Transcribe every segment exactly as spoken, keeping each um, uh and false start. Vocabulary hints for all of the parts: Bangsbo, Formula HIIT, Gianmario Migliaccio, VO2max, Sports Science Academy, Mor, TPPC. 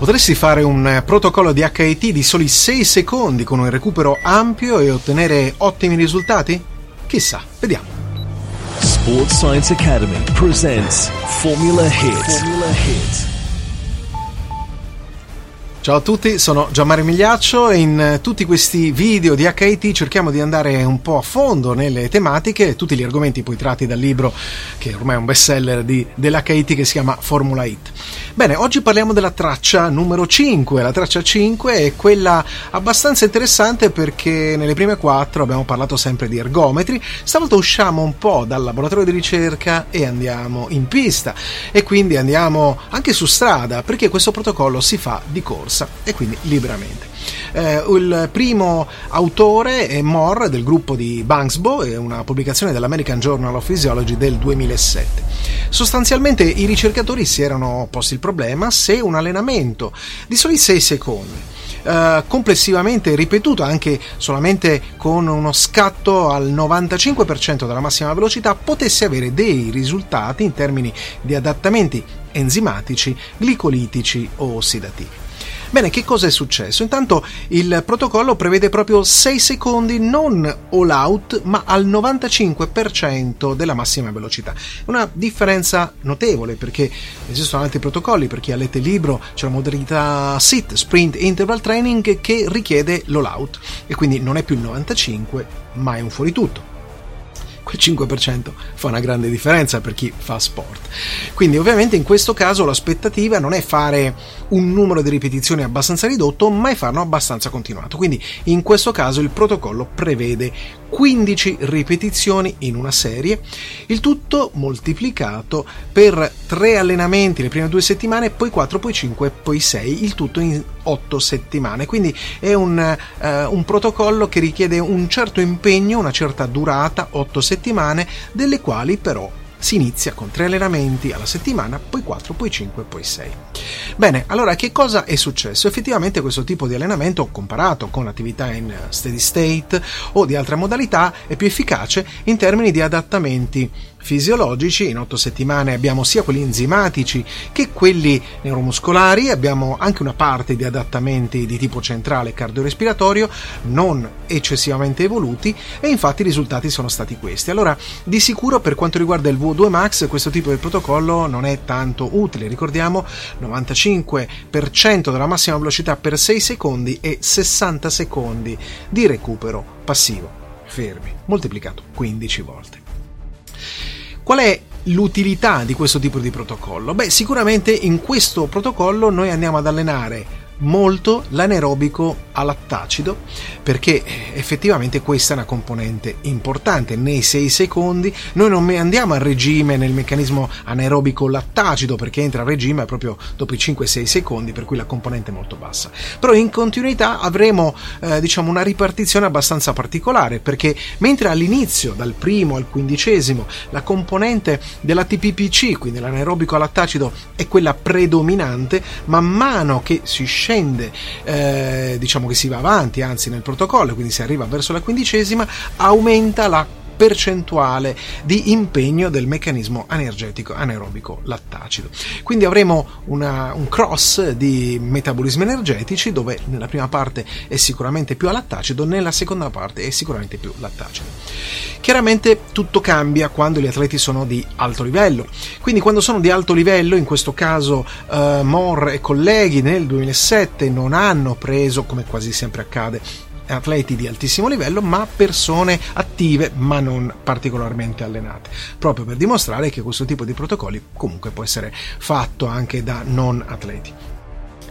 Potresti fare un protocollo di H I I T di soli sei secondi con un recupero ampio e ottenere ottimi risultati? Chissà, vediamo. Sports Science Academy presents Formula HIIT. Formula HIIT. Ciao a tutti, sono Gianmario Migliaccio e in tutti questi video di H I I T cerchiamo di andare un po' a fondo nelle tematiche, tutti gli argomenti poi tratti dal libro che ormai è un bestseller di, dell'H I I T che si chiama Formula HIIT. Bene, oggi parliamo della traccia numero cinque, la traccia cinque è quella abbastanza interessante perché nelle prime quattro abbiamo parlato sempre di ergometri, stavolta usciamo un po' dal laboratorio di ricerca e andiamo in pista e quindi andiamo anche su strada perché questo protocollo si fa di corsa e quindi liberamente. Eh, il primo autore è Mor del gruppo di Bangsbo, è una pubblicazione dell'American Journal of Physiology del duemilasette. Sostanzialmente i ricercatori si erano posti il problema se un allenamento di soli sei secondi Uh, complessivamente ripetuto anche solamente con uno scatto al novantacinque per cento della massima velocità potesse avere dei risultati in termini di adattamenti enzimatici, glicolitici o ossidativi. Bene, che cosa è successo? Intanto il protocollo prevede proprio sei secondi non all out ma al novantacinque per cento della massima velocità. Una differenza notevole perché esistono altri protocolli, per chi ha letto il libro c'è la modalità S I T, Sprint Interval Training, che richiede l'all out e quindi non è più il novantacinque ma è un fuoritutto. Quel cinque per cento fa una grande differenza per chi fa sport. Quindi ovviamente in questo caso l'aspettativa non è fare un numero di ripetizioni abbastanza ridotto, ma è farlo abbastanza continuato. Quindi in questo caso il protocollo prevede quindici ripetizioni in una serie, il tutto moltiplicato per tre allenamenti le prime due settimane, poi quattro, poi cinque, poi sei, il tutto in otto settimane. Quindi è un, uh, un protocollo che richiede un certo impegno, una certa durata, otto settimane, delle quali però si inizia con tre allenamenti alla settimana, poi quattro, poi cinque, poi sei. Bene, allora che cosa è successo? Effettivamente questo tipo di allenamento, comparato con attività in steady state o di altre modalità, è più efficace in termini di adattamenti fisiologici. In otto settimane abbiamo sia quelli enzimatici che quelli neuromuscolari, abbiamo anche una parte di adattamenti di tipo centrale cardiorespiratorio non eccessivamente evoluti e infatti i risultati sono stati questi. Allora, di sicuro per quanto riguarda il V O due max questo tipo di protocollo non è tanto utile, ricordiamo novantacinque per cento della massima velocità per sei secondi e sessanta secondi di recupero passivo fermi, moltiplicato quindici volte. Qual è l'utilità di questo tipo di protocollo? Beh, sicuramente in questo protocollo noi andiamo ad allenare molto l'anaerobico alattacido, perché effettivamente questa è una componente importante. Nei sei secondi noi non andiamo a regime nel meccanismo anaerobico lattacido, perché entra a regime proprio dopo i cinque sei secondi, per cui la componente è molto bassa, però in continuità avremo eh, diciamo una ripartizione abbastanza particolare, perché mentre all'inizio dal primo al quindicesimo la componente della T P P C, quindi l'anaerobico alattacido, è quella predominante, man mano che si scende scende, eh, diciamo che si va avanti, anzi nel protocollo, quindi si arriva verso la quindicesima, aumenta la percentuale di impegno del meccanismo energetico anaerobico lattacido. Quindi avremo una, un cross di metabolismi energetici, dove nella prima parte è sicuramente più alattacido, nella seconda parte è sicuramente più lattacido. Chiaramente tutto cambia quando gli atleti sono di alto livello, quindi quando sono di alto livello, in questo caso eh, Mor e colleghi nel duemilasette non hanno preso, come quasi sempre accade, atleti di altissimo livello ma persone attive ma non particolarmente allenate, proprio per dimostrare che questo tipo di protocolli comunque può essere fatto anche da non atleti.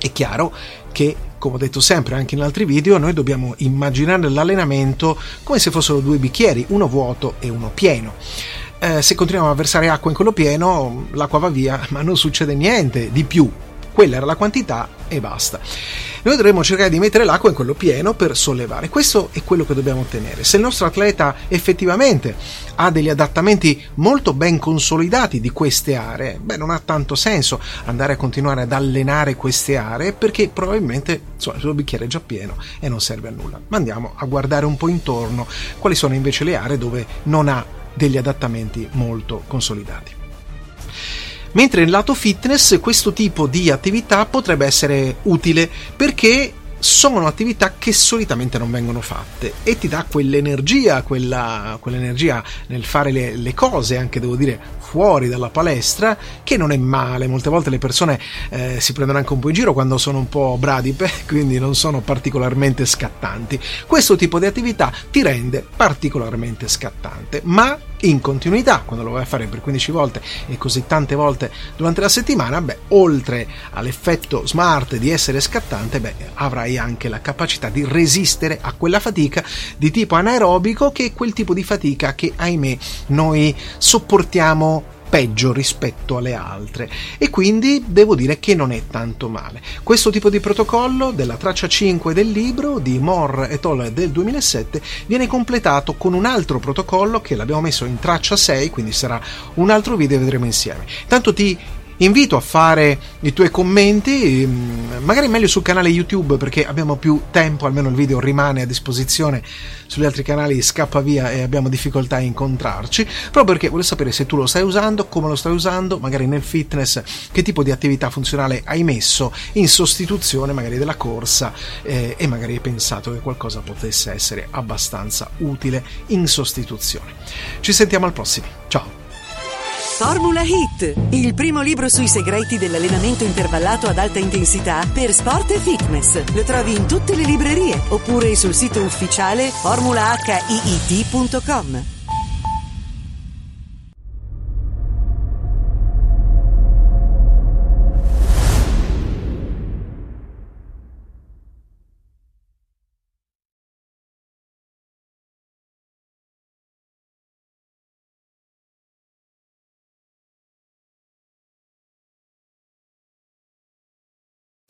È chiaro che, come ho detto sempre anche in altri video, noi dobbiamo immaginare l'allenamento come se fossero due bicchieri, uno vuoto e uno pieno. eh, se continuiamo a versare acqua in quello pieno, l'acqua va via, ma non succede niente di più. Quella era la quantità e basta. Noi dovremmo cercare di mettere l'acqua in quello pieno per sollevare. Questo è quello che dobbiamo ottenere. Se il nostro atleta effettivamente ha degli adattamenti molto ben consolidati di queste aree, beh, non ha tanto senso andare a continuare ad allenare queste aree, perché probabilmente, insomma, il suo bicchiere è già pieno e non serve a nulla. Ma andiamo a guardare un po' intorno quali sono invece le aree dove non ha degli adattamenti molto consolidati. Mentre nel lato fitness questo tipo di attività potrebbe essere utile, perché sono attività che solitamente non vengono fatte e ti dà quell'energia, quella, quell'energia nel fare le, le cose, anche devo dire fuori dalla palestra, che non è male. Molte volte le persone eh, si prendono anche un po' in giro quando sono un po' bradipe, quindi non sono particolarmente scattanti. Questo tipo di attività ti rende particolarmente scattante, ma in continuità, quando lo vai a fare per quindici volte e così tante volte durante la settimana, beh, oltre all'effetto smart di essere scattante, beh, avrai anche la capacità di resistere a quella fatica di tipo anaerobico, che è quel tipo di fatica che, ahimè, noi sopportiamo peggio rispetto alle altre, e quindi devo dire che non è tanto male. Questo tipo di protocollo della traccia cinque del libro di Mor et al del duemilasette viene completato con un altro protocollo che l'abbiamo messo in traccia sei, quindi sarà un altro video e vedremo insieme. Tanto ti invito a fare i tuoi commenti, magari meglio sul canale YouTube, perché abbiamo più tempo, almeno il video rimane a disposizione, sugli altri canali scappa via e abbiamo difficoltà a incontrarci, proprio perché voglio sapere se tu lo stai usando, come lo stai usando, magari nel fitness che tipo di attività funzionale hai messo in sostituzione magari della corsa, eh, e magari hai pensato che qualcosa potesse essere abbastanza utile in sostituzione. Ci sentiamo al prossimo, ciao! Formula HIIT, il primo libro sui segreti dell'allenamento intervallato ad alta intensità per sport e fitness. Lo trovi in tutte le librerie oppure sul sito ufficiale formula h i i t punto com.